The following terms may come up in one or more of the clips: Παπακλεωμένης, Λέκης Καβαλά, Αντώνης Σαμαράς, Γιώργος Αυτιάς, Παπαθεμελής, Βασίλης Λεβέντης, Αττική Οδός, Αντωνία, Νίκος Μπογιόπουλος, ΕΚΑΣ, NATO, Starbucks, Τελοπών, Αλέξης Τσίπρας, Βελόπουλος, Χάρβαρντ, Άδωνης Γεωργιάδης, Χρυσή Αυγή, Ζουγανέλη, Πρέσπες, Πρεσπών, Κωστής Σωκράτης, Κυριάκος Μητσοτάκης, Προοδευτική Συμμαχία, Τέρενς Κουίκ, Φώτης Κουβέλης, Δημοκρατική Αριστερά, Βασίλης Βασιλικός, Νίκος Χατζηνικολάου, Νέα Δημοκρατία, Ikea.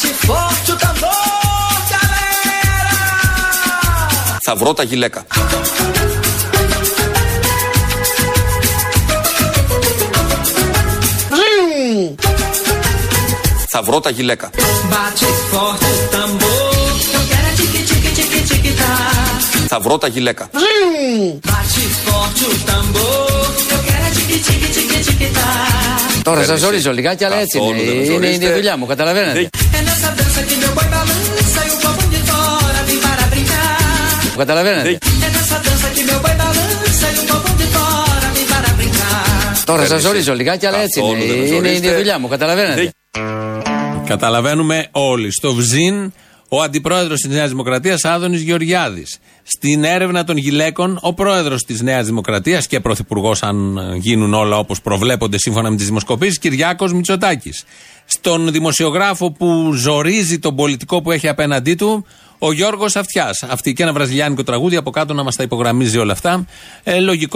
bate forte o tambor, galera. Θα βρω τα γυλαίκα. Θα βρω τα γυλαίκα. Θα βρω τα γυλαίκα. Τώρα σας ορίζω λιγάκι, αλλά έτσι είναι η δουλειά μου, καταλαβαίνετε. Καταλαβαίνετε. Τώρα σας ορίζω λιγάκι, αλλά έτσι είναι η δουλειά μου, καταλαβαίνετε. Καταλαβαίνουμε όλοι. Στο Βζίν, ο αντιπρόεδρος της Νέας Δημοκρατίας, Άδωνης Γεωργιάδης. Στην έρευνα των γυλαίκων, ο πρόεδρος της Νέας Δημοκρατίας και πρωθυπουργός, αν γίνουν όλα όπως προβλέπονται σύμφωνα με τις δημοσκοπήσεις, Κυριάκος Μητσοτάκης. Στον δημοσιογράφο που ζορίζει τον πολιτικό που έχει απέναντί του, ο Γιώργος Αυτιάς. Αυτή και ένα βραζιλιάνικο τραγούδι από κάτω να μας τα υπογραμμίζει όλα αυτά.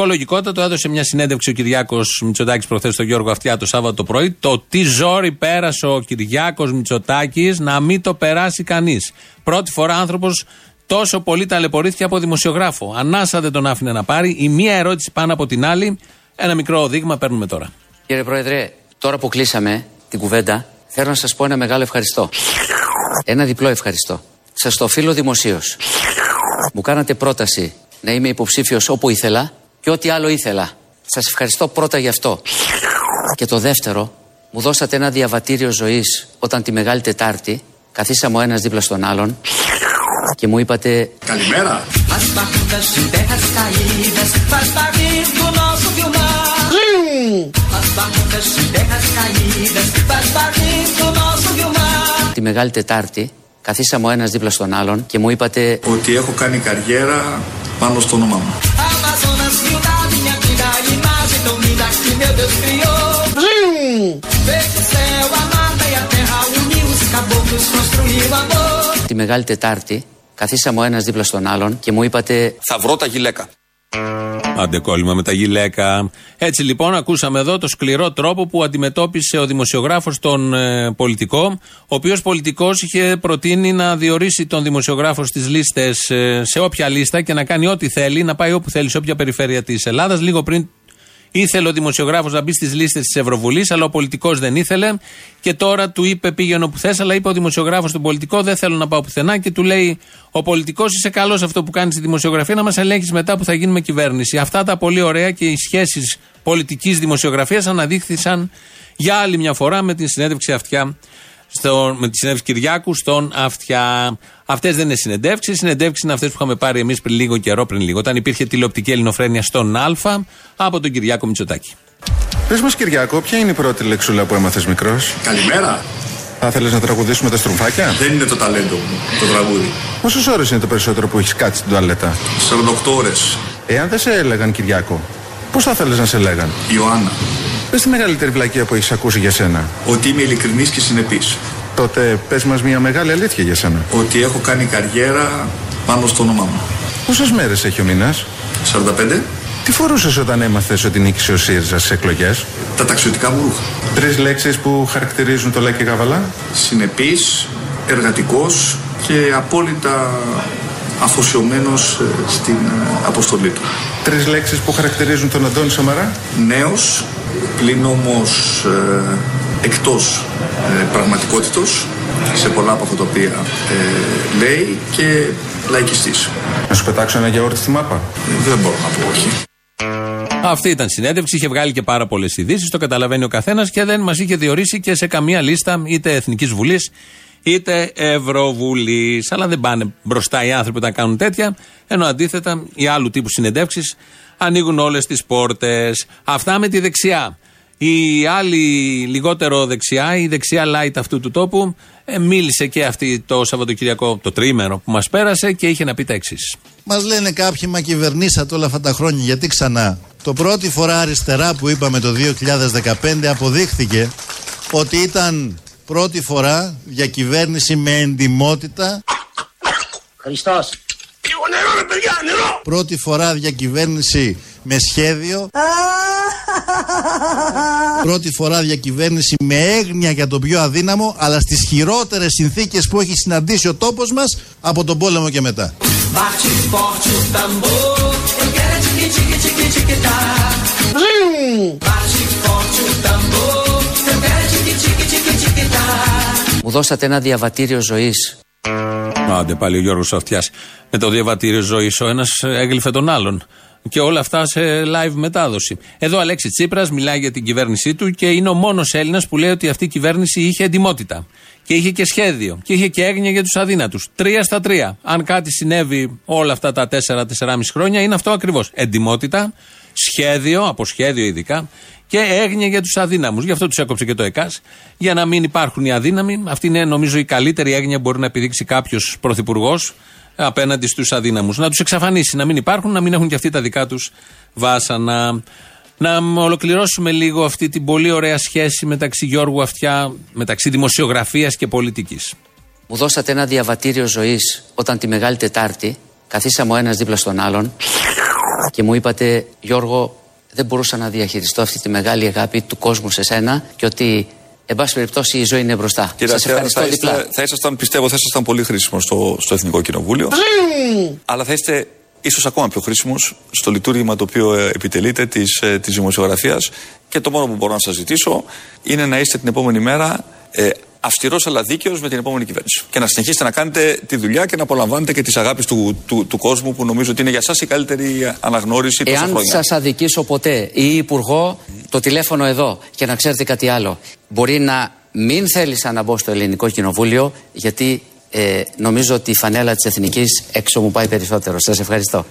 Λογικότατο έδωσε μια συνέντευξη ο Κυριάκος Μητσοτάκης προχθές στον Γιώργο Αυτιά το Σάββατο το πρωί. Το τι ζόρι πέρασε ο Κυριάκος Μητσοτάκης να μην το περάσει κανείς. Πρώτη φορά άνθρωπος τόσο πολύ ταλαιπωρήθηκε από δημοσιογράφο. Ανάσα δεν τον άφηνε να πάρει. Η μία ερώτηση πάνω από την άλλη. Ένα μικρό δείγμα παίρνουμε τώρα. Κύριε Πρόεδρε, τώρα που κλείσαμε την κουβέντα, θέλω να σας πω ένα μεγάλο ευχαριστώ. Ένα διπλό ευχαριστώ. Σας το οφείλω δημοσίως. Μου κάνατε πρόταση να είμαι υποψήφιος όπου ήθελα και ό,τι άλλο ήθελα. Σας ευχαριστώ πρώτα γι' αυτό. Και το δεύτερο, μου δώσατε ένα διαβατήριο ζωής όταν τη Μεγάλη Τετάρτη καθίσαμε ο ένας δίπλα στον άλλον και μου είπατε «Καλημέρα». Τη Μεγάλη Τετάρτη καθίσαμε ο ένας δίπλα στον άλλον και μου είπατε ότι έχω κάνει καριέρα πάνω στο όνομά μου. Τη Μεγάλη Τετάρτη καθίσαμε ο ένας δίπλα στον άλλον και μου είπατε θα βρω τα γυλαίκα. Άντε κόλλημα με τα γυλαίκα. Έτσι λοιπόν ακούσαμε εδώ το σκληρό τρόπο που αντιμετώπισε ο δημοσιογράφος τον πολιτικό, ο οποίος πολιτικός είχε προτείνει να διορίσει τον δημοσιογράφο στις λίστες, σε όποια λίστα και να κάνει ό,τι θέλει, να πάει όπου θέλει, σε όποια περιφέρεια της Ελλάδας. Λίγο πριν ήθελε ο δημοσιογράφος να μπει στις λίστες της Ευρωβουλής, αλλά ο πολιτικός δεν ήθελε και τώρα του είπε πήγαινε όπου θες, αλλά είπε ο δημοσιογράφος στον πολιτικό δεν θέλω να πάω πουθενά και του λέει ο πολιτικός είσαι καλός αυτό που κάνεις στη δημοσιογραφία, να μας ελέγχεις μετά που θα γίνουμε κυβέρνηση. Αυτά τα πολύ ωραία και οι σχέσεις πολιτικής δημοσιογραφίας αναδείχθησαν για άλλη μια φορά με την συνέντευξη Αυτιά. Με τη συνέντευξη Κυριάκου στον Αυτιά. Αυτές δεν είναι συνεντεύξεις. Συνεντεύξεις είναι αυτές που είχαμε πάρει εμείς πριν λίγο καιρό, όταν υπήρχε τηλεοπτική Ελληνοφρένια στον Α από τον Κυριάκο Μητσοτάκη. Πες μας, Κυριάκο, ποια είναι η πρώτη λεξούλα που έμαθες μικρός? Καλημέρα. Θα ήθελες να τραγουδήσουμε τα στρουμφάκια? Δεν είναι το ταλέντο μου, το τραγούδι. Πόσες ώρες είναι το περισσότερο που έχεις κάτσει στην τουαλέτα? 48 ώρες. Εάν δεν σε έλεγαν, Κυριάκο, πώς θα ήθελες να σε έλεγαν? Ιωάννα. Πες τη μεγαλύτερη βλακεία που έχεις ακούσει για σένα. Ότι είμαι ειλικρινής και συνεπής. Τότε πες μας μια μεγάλη αλήθεια για σένα. Ότι έχω κάνει καριέρα πάνω στο όνομά μου. Πόσες μέρες έχει ο μήνας? 45. Τι φορούσες όταν έμαθες ότι νίκησε ο ΣΥΡΙΖΑ στις εκλογές? Τα ταξιδιωτικά μου ρούχα. Τρεις λέξεις που χαρακτηρίζουν το Λέκη Καβαλά. Συνεπής, εργατικός και απόλυτα αφοσιωμένος στην αποστολή του. Τρεις λέξεις που χαρακτηρίζουν τον Αντώνη Σαμαρά. Νέος, πλην όμως εκτός πραγματικότητος σε πολλά από αυτά τα οποία λέει και λαϊκιστής. Να σου πετάξω ένα γιαούρτι στη μάπα. Δεν μπορώ να πω όχι. Αυτή ήταν συνέντευξη, είχε βγάλει και πάρα πολλές ειδήσεις, το καταλαβαίνει ο καθένας και δεν μας είχε διορίσει και σε καμία λίστα είτε Εθνικής Βουλής είτε Ευρωβουλής. Αλλά δεν πάνε μπροστά οι άνθρωποι όταν κάνουν τέτοια, ενώ αντίθετα οι άλλου τύπου συνεντεύξεις ανοίγουν όλες τις πόρτες. Αυτά με τη δεξιά. Η άλλη λιγότερο δεξιά, η δεξιά light αυτού του τόπου, μίλησε και αυτή το Σαββατοκυριακό, το τρίμερο που μας πέρασε και είχε να πει τα εξής. Μας λένε κάποιοι, μα κυβερνήσατε όλα αυτά τα χρόνια, γιατί ξανά? Το πρώτη φορά αριστερά που είπαμε το 2015 αποδείχθηκε ότι ήταν πρώτη φορά διακυβέρνηση με εντιμότητα. Χριστός. Λίγο νερό ρε παιδιά, νερό. Πρώτη φορά διακυβέρνηση με σχέδιο. Πρώτη φορά διακυβέρνηση με έγνοια για τον πιο αδύναμο, αλλά στις χειρότερες συνθήκες που έχει συναντήσει ο τόπος μας από τον πόλεμο και μετά. Μου δώσατε ένα διαβατήριο ζωής. Άντε πάλι ο Γιώργος Αυτιάς. Με το διαβατήριο ζωής ο ένας έγλυφε τον άλλον. Και όλα αυτά σε live μετάδοση. Εδώ ο Αλέξης Τσίπρας μιλάει για την κυβέρνησή του και είναι ο μόνος Έλληνας που λέει ότι αυτή η κυβέρνηση είχε εντιμότητα. Και είχε και σχέδιο. Και είχε και έγνοια για τους αδύνατους. 3 στα 3. Αν κάτι συνέβη όλα αυτά τα 4-4,5 χρόνια, είναι αυτό ακριβώς. Εντιμότητα, σχέδιο, από σχέδιο ειδικά, και έγνοια για τους αδύναμους. Γι' αυτό τους έκοψε και το ΕΚΑΣ. Για να μην υπάρχουν οι αδύναμοι. Αυτή είναι νομίζω η καλύτερη έγνοια που μπορεί να επιδείξει κάποιος πρωθυπουργός απέναντι στους αδύναμους. Να τους εξαφανίσει, να μην υπάρχουν, να μην έχουν και αυτοί τα δικά τους βάσανα. Να ολοκληρώσουμε λίγο αυτή την πολύ ωραία σχέση μεταξύ Γιώργου Αυτιά, μεταξύ δημοσιογραφίας και πολιτικής. Μου δώσατε ένα διαβατήριο ζωής όταν τη Μεγάλη Τετάρτη καθίσαμε ο ένας δίπλα στον άλλον και μου είπατε, Γιώργο, δεν μπορούσα να διαχειριστώ αυτή τη μεγάλη αγάπη του κόσμου σε σένα και ότι, εν πάση περιπτώσει, η ζωή είναι μπροστά. Σας ευχαριστώ διπλά. Θα ήσασταν πολύ χρήσιμος στο Εθνικό Κοινοβούλιο, αλλά θα είστε ίσως ακόμα πιο χρήσιμος στο λειτουργήμα το οποίο επιτελείται της δημοσιογραφίας. Και το μόνο που μπορώ να σας ζητήσω είναι να είστε την επόμενη μέρα αυστηρός αλλά δίκαιος με την επόμενη κυβέρνηση. Και να συνεχίσετε να κάνετε τη δουλειά και να απολαμβάνετε και τις αγάπης του κόσμου, που νομίζω ότι είναι για σας η καλύτερη αναγνώριση τόσα χρόνια. Εάν σας αδικήσω ποτέ ή υπουργό, το τηλέφωνο εδώ, και να ξέρετε κάτι άλλο. Μπορεί να μην θέλησα να μπω στο Ελληνικό Κοινοβούλιο, γιατί νομίζω ότι η φανέλα της Εθνικής έξω μου πάει περισσότερο. Σας ευχαριστώ.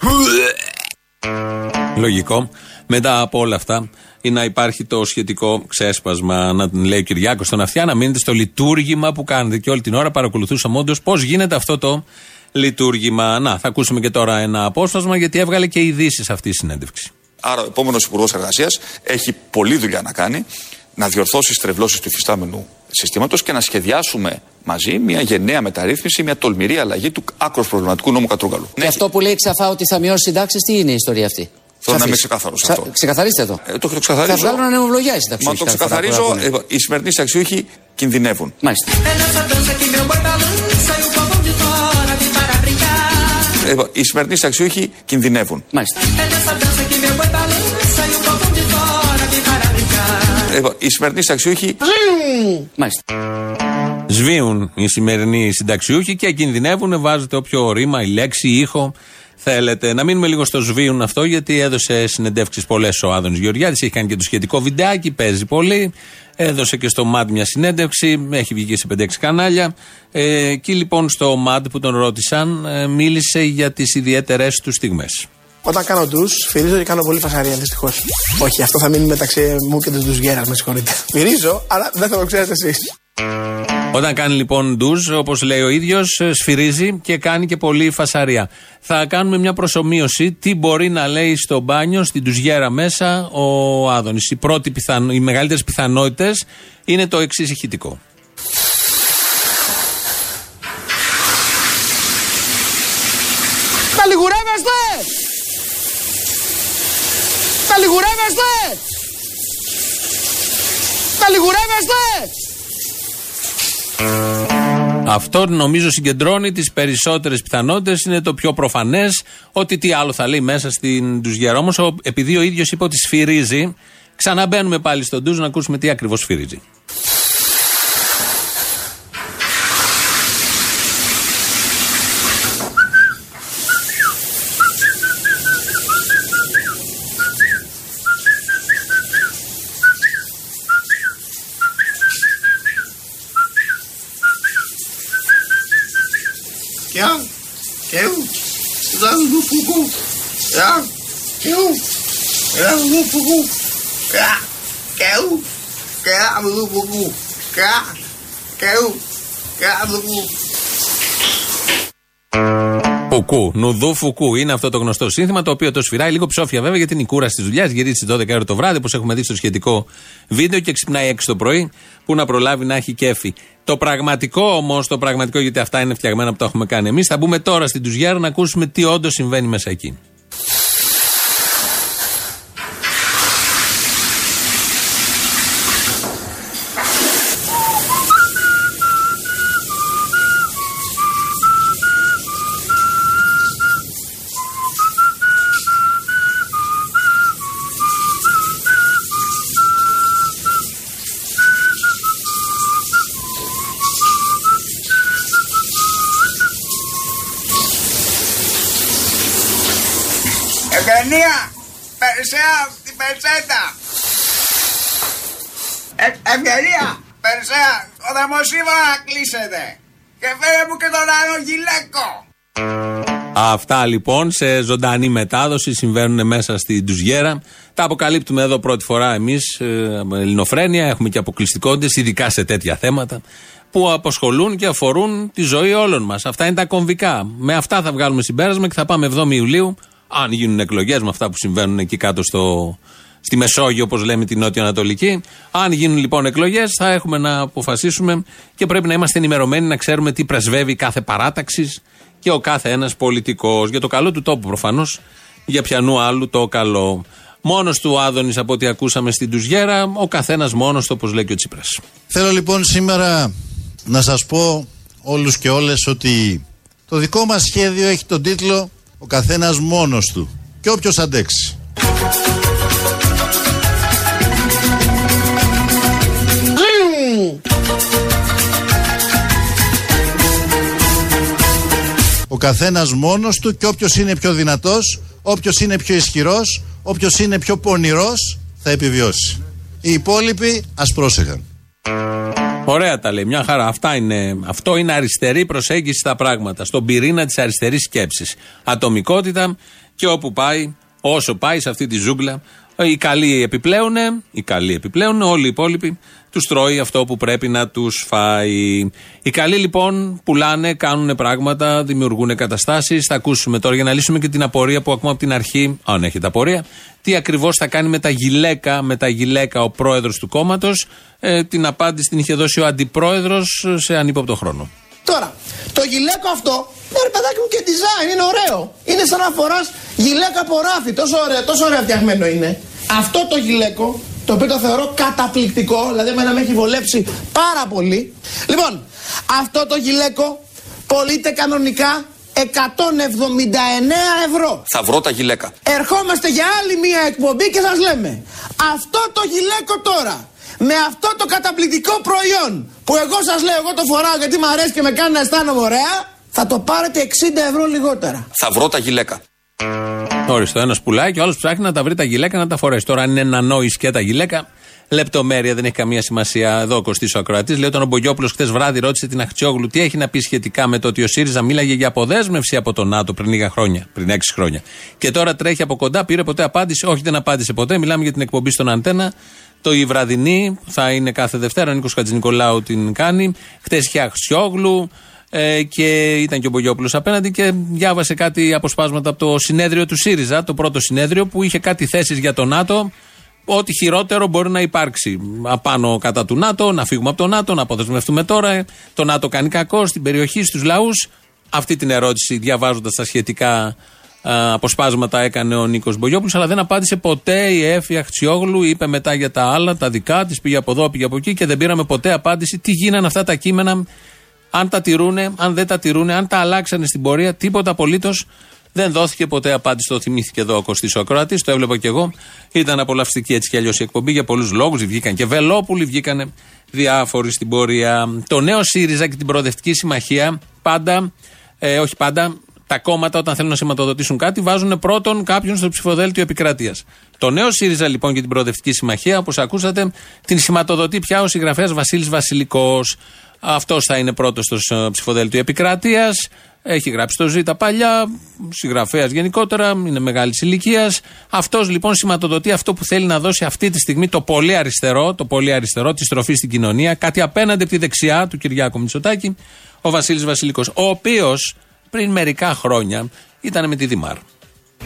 Λογικό. Μετά από όλα αυτά, ή να υπάρχει το σχετικό ξέσπασμα, να λέει ο Κυριάκος στον Αυτιά, να μείνετε στο λειτουργήμα που κάνετε. Και όλη την ώρα παρακολουθούσαμε όντως πώς γίνεται αυτό το λειτουργήμα. Να, θα ακούσουμε και τώρα ένα απόσπασμα, γιατί έβγαλε και ειδήσεις αυτή η συνέντευξη. Άρα, ο επόμενος Υπουργός Εργασίας έχει πολλή δουλειά να κάνει, να διορθώσει στρεβλώσεις του υφιστάμενου συστήματος και να σχεδιάσουμε μαζί μια γενναία μεταρρύθμιση, μια τολμηρή αλλαγή του άκρως προβληματικού νόμου Κατρούγκαλου. Και αυτό που λέει ξαφά ότι θα μειώσει συντάξεις, τι είναι η ιστορία αυτή? Θέλω να είμαι ξεκάθαρος σε αυτό. Ξεκαθαρίστε εδώ. Το ξεκαθαρίζω. Θα βγάλω να νεοβλογιά οι συνταξιούχοι. Μα το ξεκαθαρίζω. Οι σημερινοί συνταξιούχοι κινδυνεύουν. Μάλιστα. Οι σημερινοί συνταξιούχοι κινδυνεύουν. Μάλιστα. Οι σημερινοί συνταξιούχοι. Μάλιστα. Σβήουν οι σημερινοί συνταξιούχοι και κινδυνεύουν. Βάζετε όποιο ρήμα, η λέξη, η ήχο θέλετε. Να μείνουμε λίγο στο σβήουν αυτό, γιατί έδωσε συνεντεύξεις πολλές ο Άδωνης Γεωργιάδης. Έχει κάνει και το σχετικό βιντεάκι, παίζει πολύ. Έδωσε και στο ΜΑΤ μια συνέντευξη, έχει βγει σε 5-6 κανάλια. Εκεί λοιπόν στο ΜΑΤ που τον ρώτησαν, μίλησε για τις ιδιαίτερες του στιγμές. Όταν κάνω ντους, φυρίζω και κάνω πολύ φασαρία, δυστυχώς. Όχι, αυτό θα μείνει μεταξύ μου και του ντουζιέρα, με συγχωρείτε. Μυρίζω, αλλά δεν θα το ξέρετε εσείς. Όταν κάνει λοιπόν ντουζ, όπως λέει ο ίδιος, σφυρίζει και κάνει και πολύ φασαρία. Θα κάνουμε μια προσομοίωση τι μπορεί να λέει στο μπάνιο, στην ντουζιέρα μέσα ο Άδωνης. Οι μεγαλύτερες πιθανότητες είναι το εξής ηχητικό. Τα λιγουρεύεστε! Αυτό νομίζω συγκεντρώνει τις περισσότερες πιθανότητες, είναι το πιο προφανές, ότι τι άλλο θα λέει μέσα στην ντουζιέρα. Όμως επειδή ο ίδιος είπε ότι σφυρίζει, ξαναμπαίνουμε πάλι στον ντουζ να ακούσουμε τι ακριβώς σφυρίζει. Φουκού, νουδού φουκού είναι αυτό το γνωστό σύνθημα, το οποίο το σφυράει λίγο ψόφια βέβαια, γιατί είναι η κούραση της δουλειάς. Γυρίζει 12 ώρα το βράδυ, όπως έχουμε δει στο σχετικό βίντεο, και ξυπνάει 6 το πρωί, που να προλάβει να έχει κέφι. Το πραγματικό, γιατί αυτά είναι φτιαγμένα που τα έχουμε κάνει εμείς, θα μπούμε τώρα στην ντουζιέρα να ακούσουμε τι όντως συμβαίνει μέσα εκεί. Ευκαιρία, Περσέα, ο Δαμοσίβαρα κλείσετε. Και φέρε μου και τον άλλο γυλαίκο. Αυτά λοιπόν σε ζωντανή μετάδοση συμβαίνουν μέσα στην ντουζιέρα. Τα αποκαλύπτουμε εδώ πρώτη φορά εμείς με Ελληνοφρένια. Έχουμε και αποκλειστικότητες, ειδικά σε τέτοια θέματα που απασχολούν και αφορούν τη ζωή όλων μας. Αυτά είναι τα κομβικά. Με αυτά θα βγάλουμε συμπέρασμα και θα πάμε 7η Ιουλίου, αν γίνουν εκλογές, με αυτά που συμβαίνουν εκεί κάτω στη Μεσόγειο, όπως λέμε, την νότιο-ανατολική. Αν γίνουν λοιπόν εκλογές, θα έχουμε να αποφασίσουμε και πρέπει να είμαστε ενημερωμένοι, να ξέρουμε τι πρεσβεύει κάθε παράταξη και ο κάθε ένας πολιτικός. Για το καλό του τόπου προφανώς, για πιανού άλλου το καλό. Μόνος του Άδωνης, από ό,τι ακούσαμε στην ντουζιέρα, ο καθένας μόνος του, όπως λέει και ο Τσίπρας. Θέλω λοιπόν σήμερα να σας πω όλους και όλες ότι το δικό μας σχέδιο έχει τον τίτλο «Ο καθένας μόνος του και όποιος αντέξει». Ο καθένας μόνος του και όποιος είναι πιο δυνατός, όποιος είναι πιο ισχυρός, όποιος είναι πιο πονηρός θα επιβιώσει. Οι υπόλοιποι ας πρόσεχαν. Ωραία τα λέει, μια χαρά. Αυτό είναι αριστερή προσέγγιση στα πράγματα, στον πυρήνα της αριστερής σκέψης. Ατομικότητα και όπου πάει, όσο πάει σε αυτή τη ζούγκλα, οι καλοί επιπλέουν, όλοι οι υπόλοιποι τους τρώει αυτό που πρέπει να τους φάει. Οι καλοί λοιπόν πουλάνε, κάνουν πράγματα, δημιουργούν καταστάσεις. Θα ακούσουμε τώρα για να λύσουμε και την απορία που ακούμε από την αρχή, αν έχετε απορία, τι ακριβώς θα κάνει με τα γυλαίκα ο πρόεδρος του κόμματος. Την απάντηση την είχε δώσει ο αντιπρόεδρος σε ανύποπτο χρόνο. Τώρα, το γυλαίκο αυτό, ναι ρε παιδάκι μου, και design, είναι ωραίο. Είναι σαν να φοράς γυλαίκα από ράφι, τόσο ωραία φτιαγμένο είναι. Αυτό το γυλαίκο, το οποίο το θεωρώ καταπληκτικό, δηλαδή εμένα με έχει βολέψει πάρα πολύ. Λοιπόν, αυτό το γυλαίκο πωλείται κανονικά 179 ευρώ. Θα βρω τα γυλαίκα. Ερχόμαστε για άλλη μία εκπομπή και σας λέμε, αυτό το γυλαίκο τώρα, με αυτό το καταπληκτικό προϊόν, που εγώ σας λέω, εγώ το φοράω γιατί μου αρέσει και με κάνει να αισθάνομαι ωραία, θα το πάρετε 60 ευρώ λιγότερα. Θα βρω τα γυλαίκα. Ορίστε, ένας πουλάει και ο άλλος ψάχνει να τα βρει τα γυλαίκα να τα φορέσει. Τώρα αν είναι ένα νόη και τα γυλαίκα, λεπτομέρεια δεν έχει καμία σημασία. Εδώ ο Κωστής Σωκράτης λέει: τον Μπογιόπουλος χθες βράδυ ρώτησε την Αχτσιόγλου τι έχει να πει σχετικά με το ότι ο ΣΥΡΙΖΑ μίλαγε για αποδέσμευση από το ΝΑΤΟ πριν λίγα χρόνια, πριν 6 χρόνια. Και τώρα τρέχει από κοντά, πήρε ποτέ απάντηση? Όχι, δεν απάντησε ποτέ. Μιλάμε για την εκπομπή στον Αντένα. Το η βραδινή θα είναι κάθε Δευτέρα, ο Νίκος Χατζηνικολάου την κάνει. Χτες είχε Αχτσιόγλου και ήταν και ο Μπογιόπουλος απέναντι και διάβασε κάτι αποσπάσματα από το συνέδριο του ΣΥΡΙΖΑ, το πρώτο συνέδριο, που είχε κάτι θέσεις για το ΝΑΤΟ. Ό,τι χειρότερο μπορεί να υπάρξει απάνω κατά του ΝΑΤΟ, να φύγουμε από το ΝΑΤΟ, να αποδεσμευτούμε τώρα. Το ΝΑΤΟ κάνει κακό στην περιοχή, στους λαούς. Αυτή την ερώτηση, διαβάζοντας τα σχετικά αποσπάσματα, έκανε ο Νίκος Μπογιόπουλος, αλλά δεν απάντησε ποτέ η Έφη Αχτσιόγλου. Είπε μετά για τα άλλα, τα δικά της, πήγε από εδώ, πήγε από εκεί και δεν πήραμε ποτέ απάντηση. Τι γίνανε αυτά τα κείμενα, αν τα τηρούνε, αν δεν τα τηρούνε, αν τα αλλάξανε στην πορεία, τίποτα απολύτως. Δεν δόθηκε ποτέ απάντηση, το θυμήθηκε εδώ ο Κωστής Σωκράτης, το έβλεπα και εγώ. Ήταν απολαυστική έτσι κι αλλιώς η εκπομπή για πολλούς λόγους. Βγήκαν και Βελόπουλοι, βγήκαν διάφοροι στην πορεία. Το νέο ΣΥΡΙΖΑ και την Προοδευτική Συμμαχία πάντα, όχι πάντα, τα κόμματα όταν θέλουν να σηματοδοτήσουν κάτι βάζουν πρώτον κάποιον στο ψηφοδέλτιο επικρατείας. Το νέο ΣΥΡΙΖΑ λοιπόν και την Προοδευτική Συμμαχία, όπως ακούσατε, την σηματοδοτεί πια ο συγγραφέας Βασίλης Βασιλικός. Αυτός θα είναι πρώτος στο ψηφοδέλτιο επικρατείας. Έχει γράψει το Ζήτα παλιά, συγγραφέας γενικότερα, είναι μεγάλης ηλικίας. Αυτός λοιπόν σηματοδοτεί αυτό που θέλει να δώσει αυτή τη στιγμή το πολύ αριστερό, τη στροφή στην κοινωνία, κάτι απέναντι από τη δεξιά του Κυριάκου Μητσοτάκη, ο Βασίλης Βασιλικός, ο οποίος πριν μερικά χρόνια ήταν με τη Δημάρ.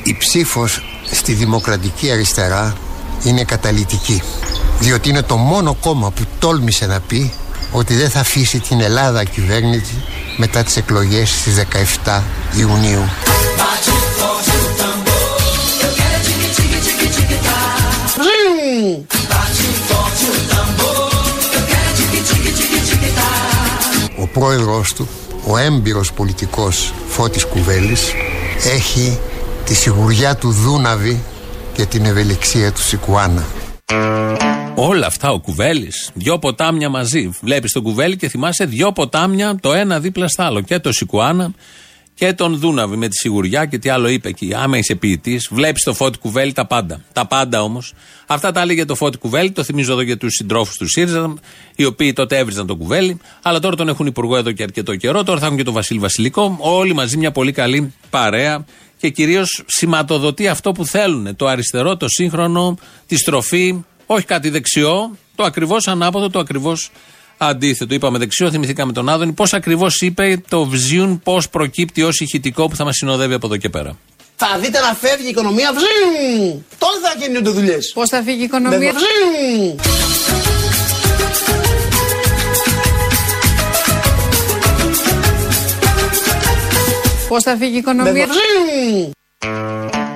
Η ψήφος στη Δημοκρατική Αριστερά είναι καταλυτική, διότι είναι το μόνο κόμμα που τόλμησε να πει ότι δεν θα αφήσει την Ελλάδα κυβέρνηση μετά τις εκλογές στις 17 Ιουνίου. Ο πρόεδρος του, ο έμπειρος πολιτικός Φώτης Κουβέλης, έχει τη σιγουριά του Δούναβη και την ευελιξία του Σικουάνα. Όλα αυτά ο Κουβέλης, δυο ποτάμια μαζί. Βλέπεις τον Κουβέλη και θυμάσαι δυο ποτάμια, το ένα δίπλα στα άλλο, και το Σικουάνα και τον Δούναβη με τη σιγουριά και τι άλλο είπε εκεί. Άμα είσαι ποιητής, βλέπεις το Φώτη Κουβέλη τα πάντα. Τα πάντα όμως. Αυτά τα έλεγε το Φώτη Κουβέλη, το θυμίζω εδώ για τους συντρόφους του ΣΥΡΙΖΑ, οι οποίοι τότε έβριζαν τον Κουβέλη, αλλά τώρα τον έχουν υπουργό εδώ και αρκετό καιρό. Τώρα θα έχουν και τον Βασίλη Βασιλικό. Όλοι μαζί μια πολύ καλή παρέα και κυρίως σηματοδοτεί αυτό που θέλουν. Το αριστερό, το σύγχρονο, τη στροφή, όχι κάτι δεξιό, το ακριβώς ανάποδο, το ακριβώς αντίθετο. Είπαμε δεξιό, θυμηθήκαμε τον Άδωνη. Πώς ακριβώς είπε το βζιουν, πώς προκύπτει ως ηχητικό που θα μας συνοδεύει από εδώ και πέρα. Θα δείτε να φεύγει η οικονομία. Βζιουν! Τότε θα κινούνται δουλειές. Πώς θα φύγει η οικονομία. Βζιουν! Πώς θα φύγει η οικονομία. Βζιουν!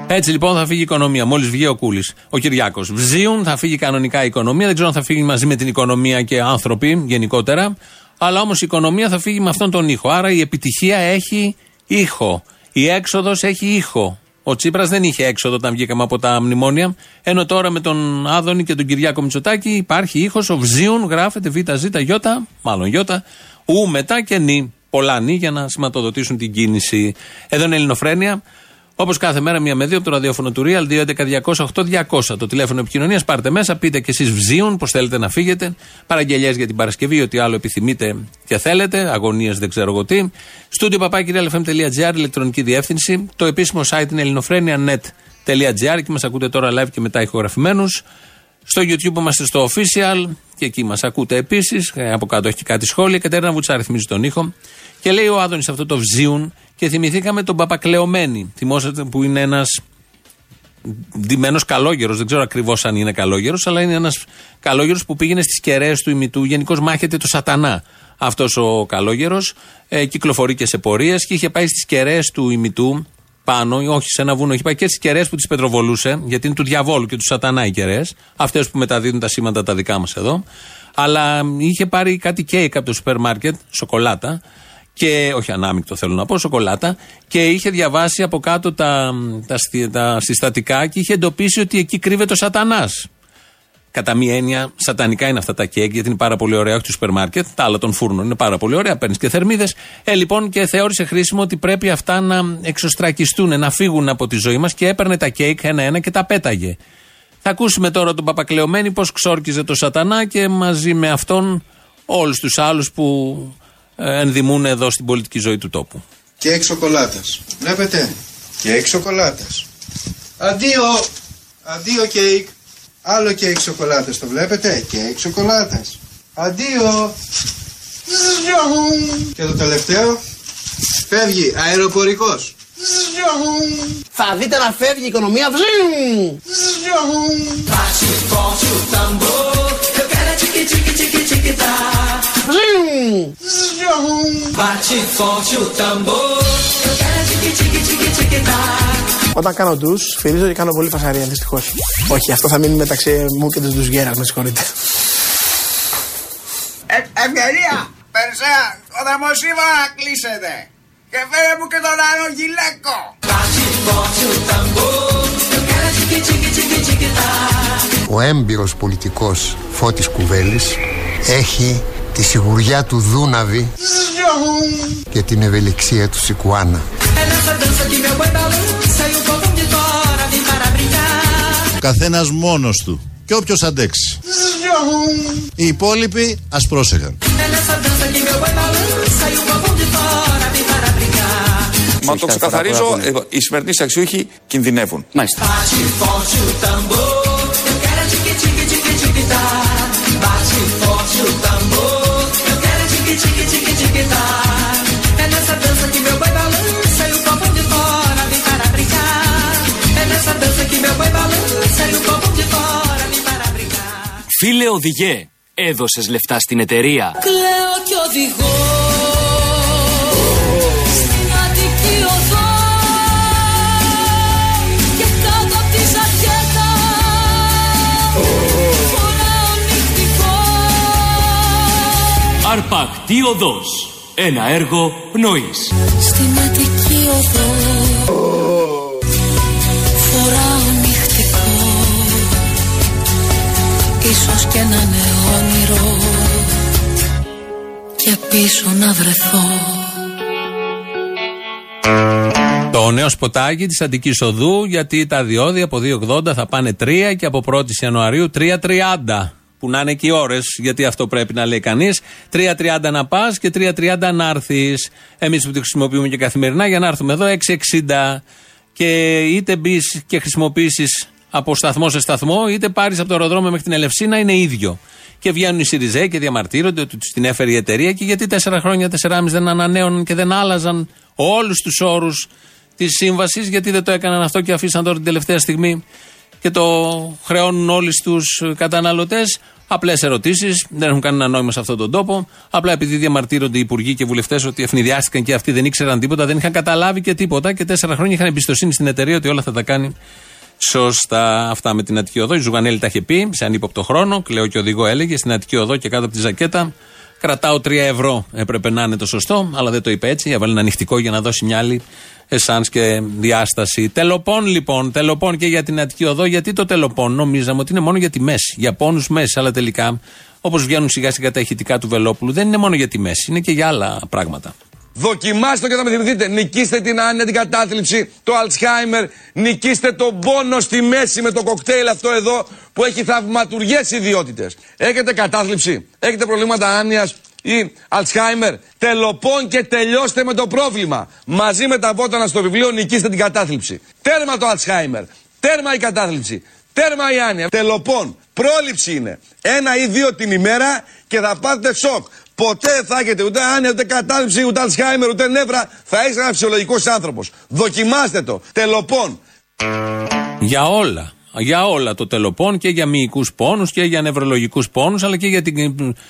Έτσι λοιπόν θα φύγει η οικονομία. Μόλις βγει ο Κούλης, ο Κυριάκος. Βζίουν, θα φύγει κανονικά η οικονομία. Δεν ξέρω αν θα φύγει μαζί με την οικονομία και άνθρωποι γενικότερα. Αλλά όμως η οικονομία θα φύγει με αυτόν τον ήχο. Άρα η επιτυχία έχει ήχο. Η έξοδος έχει ήχο. Ο Τσίπρας δεν είχε έξοδο όταν βγήκαμε από τα μνημόνια. Ενώ τώρα με τον Άδωνη και τον Κυριάκο Μητσοτάκη υπάρχει ήχος. Ο Βζίουν γράφεται ΒΖΙ, μάλλον Ι, Ου μετά και Νι. Πολλά Νι για να σηματοδοτήσουν την κίνηση. Εδώ είναι η Ελληνοφρένια. Όπως κάθε μέρα, μία με δύο από το ραδιόφωνο του Real, 211-208-200. Το τηλέφωνο επικοινωνίας, πάρτε μέσα, πείτε κι εσείς βζίουν, πώς θέλετε να φύγετε. Παραγγελιές για την Παρασκευή, ό,τι άλλο επιθυμείτε και θέλετε. Αγωνίες, δεν ξέρω εγώ τι. Στούντιο παπάκι.realfm.gr, ηλεκτρονική διεύθυνση. Το επίσημο site είναι ελληνοφρένια.net.gr και μας ακούτε τώρα live και μετά ηχογραφημένους. Στο YouTube είμαστε στο official και εκεί μας ακούτε επίσης. Από κάτω έχει κάτι σχόλια. Κατέρνα Βουτσάρη θυμίζει τον ήχο. Και λέει ο Άδωνης αυτό το βζίουν και θυμηθήκαμε τον Παπακλεωμένη. Θυμόσατε που είναι ένας ντυμένος καλόγερος. Δεν ξέρω ακριβώς αν είναι καλόγερος, αλλά είναι ένας καλόγερος που πήγαινε στις κεραίες του ημιτού. Γενικώς μάχεται το σατανά αυτός ο καλόγερος. Κυκλοφορεί και σε πορείες και είχε πάει στις κεραίες του ημιτού. Πάνω, όχι σε ένα βουνό, έχει πάει και στις κεραίες που τις πετροβολούσε, γιατί είναι του διαβόλου και του σατανά οι κεραίες, αυτές που μεταδίδουν τα σήματα τα δικά μας εδώ. Αλλά είχε πάρει κάτι κέικ από το σούπερ μάρκετ, σοκολάτα, και, όχι ανάμικτο θέλω να πω, σοκολάτα, και είχε διαβάσει από κάτω τα συστατικά και είχε εντοπίσει ότι εκεί κρύβεται ο σατανάς. Κατά μία έννοια, σατανικά είναι αυτά τα κέικ, γιατί είναι πάρα πολύ ωραία. Όχι του σούπερ μάρκετ, τα άλλα των φούρνων είναι πάρα πολύ ωραία. Παίρνεις και θερμίδες. Λοιπόν, και θεώρησε χρήσιμο ότι πρέπει αυτά να εξωστρακιστούν, να φύγουν από τη ζωή μας και έπαιρνε τα κέικ ένα-ένα και τα πέταγε. Θα ακούσουμε τώρα τον Παπακλεωμένη πώς ξόρκιζε το σατανά και μαζί με αυτόν όλους τους άλλους που ενδημούν εδώ στην πολιτική ζωή του τόπου. Κέικ σοκολάτας. Βλέπετε. Κέικ σοκολάτας. Αντίο κέικ. Άλλο και οι σοκολάτες, το βλέπετε, και οι σοκολάτες. Αντίο! Και το τελευταίο, φεύγει αεροπορικός. Θα δείτε να φεύγει η οικονομία. Όταν κάνω ντους, σφυρίζω και κάνω πολύ φασαρία, δυστυχώς. Όχι, αυτό θα μείνει μεταξύ μου και της ντουζιέρας, με συγχωρείτε. Ευκαιρία, Περσέα, ο δαμοσίβαρα κλείσετε. Και φέρε μου και τον άλλο γυλαίκο. Ο έμπειρος πολιτικός Φώτης Κουβέλης έχει τη σιγουριά του Δούναβη και την ευελιξία του Σικουάνα. Ο καθένας μόνος του και όποιος αντέξει. Οι υπόλοιποι ας πρόσεχαν. Μα το ξεκαθαρίζω, οι σημερινοί αξιούχοι κινδυνεύουν. Μάλιστα. Φίλε οδηγέ, έδωσες λεφτά στην εταιρεία. Κλαίω κι οδηγώ στην Αττική Οδό και κάτω απ' τη ζακέτα φοράω νυχτικό. Αρπακτή Οδός. Ένα έργο πνοής. Στην Αττική Οδό. Ίσως και να είναι όνειρο και πίσω να βρεθώ. Το νέο σποτάκι της Αττικής Οδού, γιατί τα διόδια από 2,80 θα πάνε 3 και από 1η Ιανουαρίου 3,30 που να είναι και οι ώρες, γιατί αυτό πρέπει να λέει κανείς. 3,30 να πας και 3,30 να έρθεις. Εμείς που τη χρησιμοποιούμε και καθημερινά για να έρθουμε εδώ 6,60 και είτε μπεις και χρησιμοποιήσεις από σταθμό σε σταθμό, είτε πάρεις από το αεροδρόμιο μέχρι την Ελευσίνα, είναι ίδιο. Και βγαίνουν οι ΣΥΡΙΖΑ και διαμαρτύρονται ότι τους την έφερε η εταιρεία και γιατί 4 χρόνια, 4,5 δεν ανανέωναν και δεν άλλαζαν όλους τους όρους της σύμβασης, γιατί δεν το έκαναν αυτό και αφήσαν τώρα την τελευταία στιγμή και το χρεώνουν όλοι στους καταναλωτές. Απλές ερωτήσεις, δεν έχουν κανένα νόημα σε αυτόν τον τόπο. Απλά επειδή διαμαρτύρονται οι υπουργοί και βουλευτές ότι ευνηδιάστηκαν και αυτοί δεν ήξεραν τίποτα, δεν είχαν καταλάβει και τίποτα και 4 χρόνια είχαν εμπιστοσύνη στην εταιρεία ότι όλα θα τα κάνει σωστά. Αυτά με την Αττική Οδό. Η Ζουγανέλη τα είχε πει σε ανύποπτο χρόνο. Κλαίω και οδηγό, έλεγε. Στην Αττική Οδό και κάτω από τη ζακέτα κρατάω 3 ευρώ. Έπρεπε να είναι το σωστό, αλλά δεν το είπε έτσι. Έβαλε ένα νυχτικό για να δώσει μια άλλη εσάνς και διάσταση. Τελοπών λοιπόν, τελοπών και για την Αττική Οδό. Γιατί το τελοπών νομίζαμε ότι είναι μόνο για τη μέση, για πόνους μέση, αλλά τελικά, όπως βγαίνουν σιγά σιγά τα ηχητικά του Βελόπουλου, δεν είναι μόνο για τη μέση, είναι και για άλλα πράγματα. Δοκιμάστε το και θα με θυμηθείτε. Νικήστε την άνοια, την κατάθλιψη, το Αλτσχάιμερ. Νικήστε τον πόνο στη μέση με το κοκτέιλ αυτό εδώ που έχει θαυματουργές ιδιότητες. Έχετε κατάθλιψη, έχετε προβλήματα άνοιας ή Αλτσχάιμερ. Τελοπών και τελειώστε με το πρόβλημα. Μαζί με τα βότανα στο βιβλίο νικήστε την κατάθλιψη. Τέρμα το Αλτσχάιμερ. Τέρμα η κατάθλιψη. Τέρμα η άνοια. Τελοπών. Πρόληψη είναι. 1 ή 2 την ημέρα και θα πάτε σοκ. Ποτέ θα έχετε ούτε άνοια, ούτε κατάληψη, ούτε Αλτσχάιμερ, ούτε νεύρα. Θα είσαι ένα φυσιολογικός άνθρωπος. Δοκιμάστε το. Τελοπών. Για όλα. Για όλα το τελοπών και για μυϊκούς πόνους και για νευρολογικούς πόνους, αλλά και για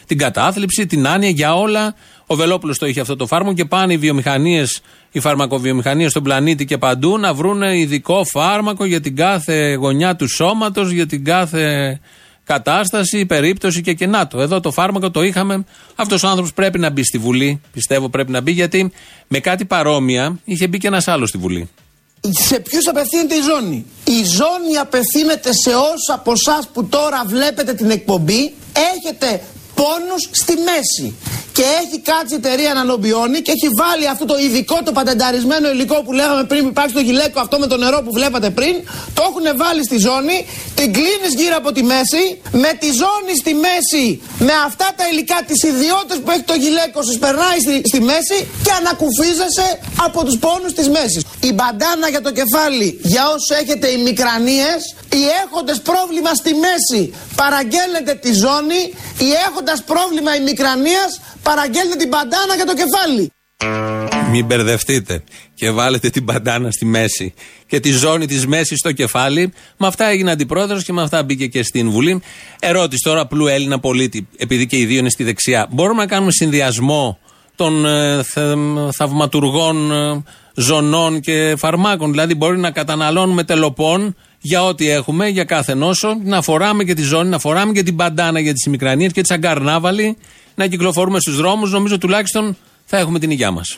την κατάθλιψη, την άνοια, για όλα. Ο Βελόπουλος το είχε αυτό το φάρμακο και πάνε οι βιομηχανίες, οι φαρμακοβιομηχανίες στον πλανήτη και παντού να βρουν ειδικό φάρμακο για την κάθε γωνιά του σώματος, για την κάθε κατάσταση, περίπτωση και NATO. Εδώ το φάρμακο το είχαμε. Αυτός ο άνθρωπος πρέπει να μπει στη Βουλή. Πιστεύω πρέπει να μπει, γιατί με κάτι παρόμοια είχε μπει και ένας άλλος στη Βουλή. Σε ποιους απευθύνεται η ζώνη? Η ζώνη απευθύνεται σε όσους από εσάς που τώρα βλέπετε την εκπομπή έχετε πόνους στη μέση. Και έχει κάτσει η εταιρεία να λομπιώνει και έχει βάλει αυτό το ειδικό, το πατενταρισμένο υλικό που λέγαμε πριν, που υπάρχει το γυλαίκο αυτό με το νερό που βλέπατε πριν. Το έχουν βάλει στη ζώνη, την κλείνεις γύρω από τη μέση. Με τη ζώνη στη μέση, με αυτά τα υλικά, τις ιδιότητες που έχει το γυλαίκο, σας περνάει στη μέση και ανακουφίζεσαι από τους πόνους της μέσης. Η μπαντάνα για το κεφάλι, για όσους έχετε οι μικρανίες, οι έχοντες πρόβλημα στη μέση παραγγέλλετε τη ζώνη, οι έχοντας πρόβλημα η μικρανίας παραγγέλνετε την μπαντάνα για το κεφάλι. Μην μπερδευτείτε και βάλετε την μπαντάνα στη μέση και τη ζώνη της μέσης στο κεφάλι. Με αυτά έγινε αντιπρόεδρος και με αυτά μπήκε και στην Βουλή. Ερώτηση τώρα απλού Έλληνα πολίτη, επειδή και οι δύο είναι στη δεξιά. Μπορούμε να κάνουμε συνδυασμό των θαυματουργών ζωνών και φαρμάκων? Δηλαδή μπορεί να καταναλώνουμε τελοπών για ό,τι έχουμε, για κάθε νόσο, να φοράμε και τη ζώνη, να φοράμε και την μπαντάνα για τις μικρανίες και τις αγκαρνάβαλοι, να κυκλοφορούμε στους δρόμους. Νομίζω τουλάχιστον θα έχουμε την υγειά μας.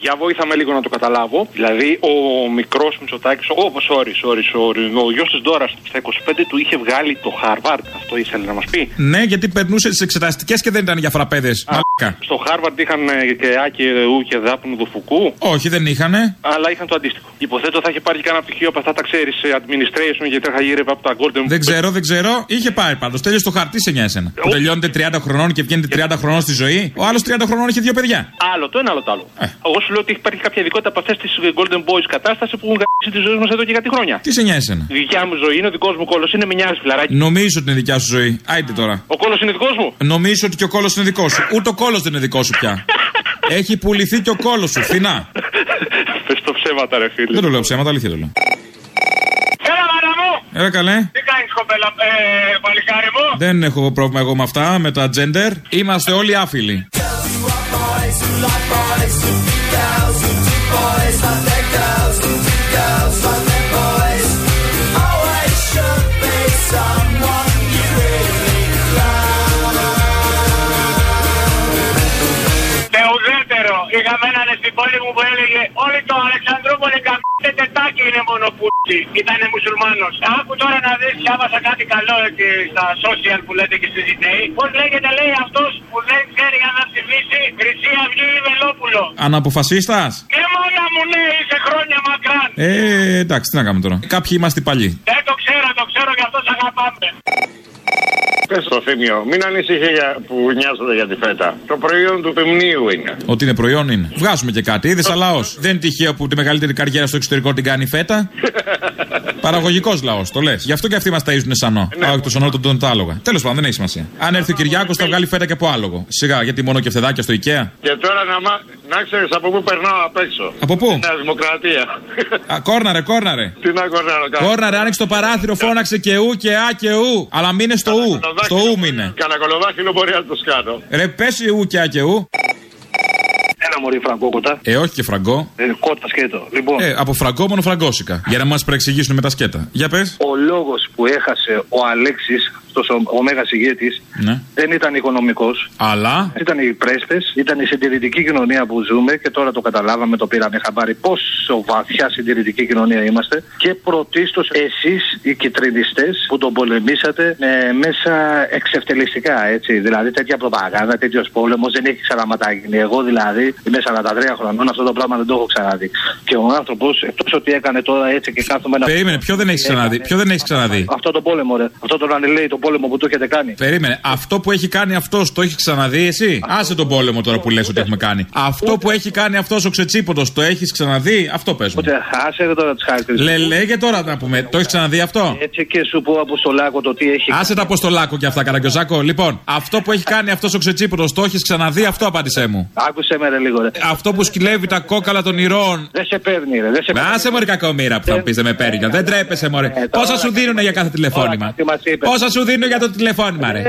Για βοήθα με λίγο να το καταλάβω. Δηλαδή, ο μικρός Μητσοτάκης, ο γιος της Ντόρας στα 25 του είχε βγάλει το Χάρβαρντ. Αυτό ήθελε να μας πει. Ναι, γιατί περνούσε τις εξεταστικές και δεν ήταν για φραπέδες. Στο Χάρβαρντ είχαν και άκη, ου και δάπνου δουφουκού. Όχι, δεν είχανε. Αλλά είχαν το αντίστοιχο. Υποθέτω θα είχε πάρει κανένα πτυχίο από αυτά, τα ξέρεις, administration, γιατί θα γύρευε από τα Golden. Δεν ξέρω. Είχε πάει πάντως. Τέλειωσε το χαρτί σε 9 εσένα. Που τελειώνεται 30 χρονών και βγαίνετε 30 χρονών στη ζωή. Ο άλλος 30 χρονών είχε 2 παιδιά. Άλλο το ένα, άλλο το άλλο. Εγώ σου λέω ότι υπάρχει κάποια ειδικότητα από αυτές τις Golden Boys κατάσταση που έχουν γράψει τη ζωή μας εδώ και κάτι χρόνια. Τι σε νοιάζει εσένα? Η δικιά μου ζωή είναι ο δικός μου κόλος, είναι με νοιάζει φιλαράκι. Νομίζω ότι είναι δικιά σου ζωή. Άιντε τώρα. Ο κόλος είναι δικός μου. Νομίζω ότι και ο κόλος είναι δικός σου. Ούτε ο κόλος δεν είναι δικός σου πια. Έχει πουληθεί και ο κόλος σου, φθηνά. Πες το ψέματα, ρε φίλε. Δεν το λέω ψέματα, αλήθεια το λέω. Έλα καλέ. Τι κάνεις κοπέλα, παλικάρι μου? Δεν έχω πρόβλημα εγώ με αυτά, με τα gender. Είμαστε όλοι άφιλοι. είχαμε έναν εθνικόλη μου που έλεγε «Όλοι το Αλεξανδρούπολη καμπ***τε τετάκι είναι μόνο π***ι». Ήτανε μουσουλμάνος. Άκου τώρα να δεις, διάβασα κάτι καλό εκεί στα social που λέτε και στις ιδέες. Πώς λέγεται, λέει, αυτός που δεν ξέρει για να ψηφίσει Χρυσή Αυγή ή Βελόπουλο. Αναποφασίστας. Και μάνα μου, ναι, είσαι χρόνια μακράν. Εντάξει, τι να κάνουμε τώρα. Κάποιοι είμαστε παλιοί. Δεν το ξέρω, το ξέρω και αυτό σ' αγαπάμε. Πες στο Θήμιο, μην ανησυχεί που νοιάζονται για τη φέτα. Το προϊόν του πυμνίου είναι. Ότι είναι προϊόν είναι. Βγάζουμε και κάτι, είδες, λαός. Δεν είναι τυχαίο που τη μεγαλύτερη καριέρα στο εξωτερικό την κάνει η φέτα. Παραγωγικός λαός, το λες. Γι' αυτό και αυτοί μας ταΐζουνε σανό. Ναι. Άγω το σανό τον άλογα. Τέλος πάντων, δεν έχει σημασία. Αν έρθει ο Κυριάκος, θα βγάλει φέτα και από άλογο. Σιγά, γιατί μόνο και φεδάκια στο Ikea. Και τώρα να ξέρεις από πού περνάω απ' έξω. Από πού? Νέα Δημοκρατία. Κόρναρε, κόρναρε. Τι να κόρναρε. Κόρναρε, άνοιξε το παράθυρο, φώναξε και ου και α και ου. Αλλά μείνε στο ου. Στο ου μείνε. Κανακολοδάχτυλο μπορεί να το σκάνω. Ρε, πες ου και α και ου. Ένα μωρή φραγκόκοτα. Όχι και φραγκό. Κότα σκέτο. Λοιπόν. Από φραγκό μόνο φραγκόσικα. Για να μας προεξηγήσουν με τα σκέτα. Για πες. Ο λόγος που έχασε ο Αλέξης, αυτός ο μέγας ηγέτης, ναι, δεν ήταν οικονομικός. Αλλά. Ήταν οι πρέσπες, ήταν η συντηρητική κοινωνία που ζούμε και τώρα το καταλάβαμε, το πήραμε χαμπάρι. Πόσο βαθιά συντηρητική κοινωνία είμαστε. Και πρωτίστως εσείς οι κιτρινιστές που τον πολεμήσατε μέσα εξευτελιστικά, έτσι. Δηλαδή τέτοια προπαγάνδα, τέτοιο πόλεμο δεν έχει ξαναματαγίνει. Εγώ δηλαδή. Είμαι 43 χρονών, αυτό το πράγμα δεν το έχω ξαναδεί. Και ο άνθρωπος, εκτός ότι έκανε τώρα έτσι και κάθομαι ένα. Περίμενε, ποιο δεν έχει ξαναδεί. Αυτό το πόλεμο, ρε. Αυτό το λέει, το πόλεμο που του έχετε κάνει. Περίμενε, αυτό που έχει κάνει αυτός το έχει ξαναδεί εσύ. Άσε τον πόλεμο τώρα που λες ότι έχουμε κάνει. Αυτό που έχει κάνει αυτός ο ξετσίποτος το έχει ξαναδεί. Αυτό πες μου. Άσε τώρα τις χαρακτηριστικές. Λέγε τώρα να πούμε, το έχει ξαναδεί αυτό. Έτσι και σου πω αποστολάκο το τι έχει. Άσε τα αποστολάκο και αυτά, Καραγκιόζακο. Λοιπόν, αυτό που έχει κάνει αυτός ο ξετσίποτος το έχει ξαναδεί, αυτό απάντησέ μου. Άκουσε με, ρε. Αυτό που σκυλεύει τα κόκαλα των ηρών. Δεν σε παίρνει, ρε. Άσε μωρή κακομοίρα που θα πει, δεν με παίρνει. Δεν τρέπεσαι, μωρή. Πόσα σου δίνουν για κάθε τηλεφώνημα. Πόσα σου δίνουν για το τηλεφώνημα, ρε.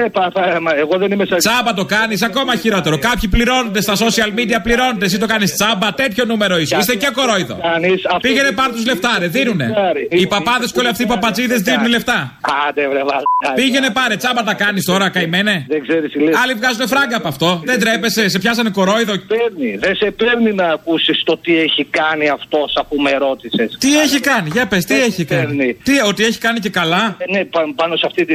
Τσάμπα το κάνει, ακόμα χειρότερο. Κάποιοι πληρώνονται στα social media, πληρώνονται. Εσύ το κάνει τσάμπα, τέτοιο νούμερο είσαι. Είστε και κορόιδο. Πήγαινε πάρ' τους λεφτά, ρε. Δίνουνε. Οι παπάδες και όλοι αυτοί οι παπατσίδες δίνουν λεφτά. Πήγαινε πάρε, τσάμπα τα κάνει τώρα, καημένε. Άλλοι βγάζουν φράγκα από αυτό. Δεν τρέπεσαι, σε πιάσανε κορόιδο. Δεν σε παίρνει να ακούσεις το τι έχει κάνει αυτός αφού με ρώτησες. Τι έχει κάνει, για πες, τι έχει κάνει. Τι, ότι έχει κάνει και καλά. Ναι, πάνω σε αυτή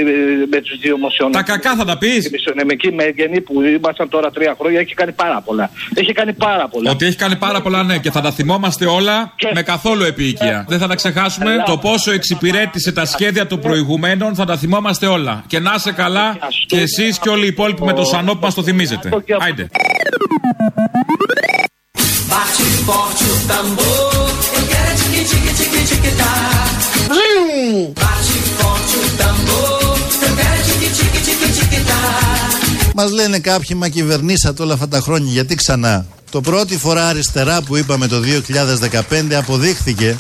με τους δύο δημοσιονομικούς. Τα κακά θα τα πεις. Η δημοσιονομική μέγενη που ήμασταν τώρα 3 χρόνια έχει κάνει πάρα πολλά. Έχει κάνει πάρα πολλά. Ότι έχει κάνει πάρα πολλά, ναι, και θα τα θυμόμαστε όλα και... με καθόλου επίοικια. Δεν θα τα ξεχάσουμε. Το πόσο εξυπηρέτησε τα σχέδια των προηγουμένων θα τα θυμόμαστε όλα. Και να είσαι καλά και εσείς και όλοι οι υπόλοιποι με το σανό που μας το θυμίζετε. Άιντε. Bate forte o tambor, eu quero é tiqui, tiqui, tiqui, tiquitá. Bate forte o tambor, eu quero é tiqui, tiqui, tiqui, tiquitá. Μας λένε κάποιοι, μα κυβερνήσατε όλα αυτά τα χρόνια, γιατί ξανά. Το πρώτη φορά αριστερά που είπαμε το 2015 αποδείχθηκε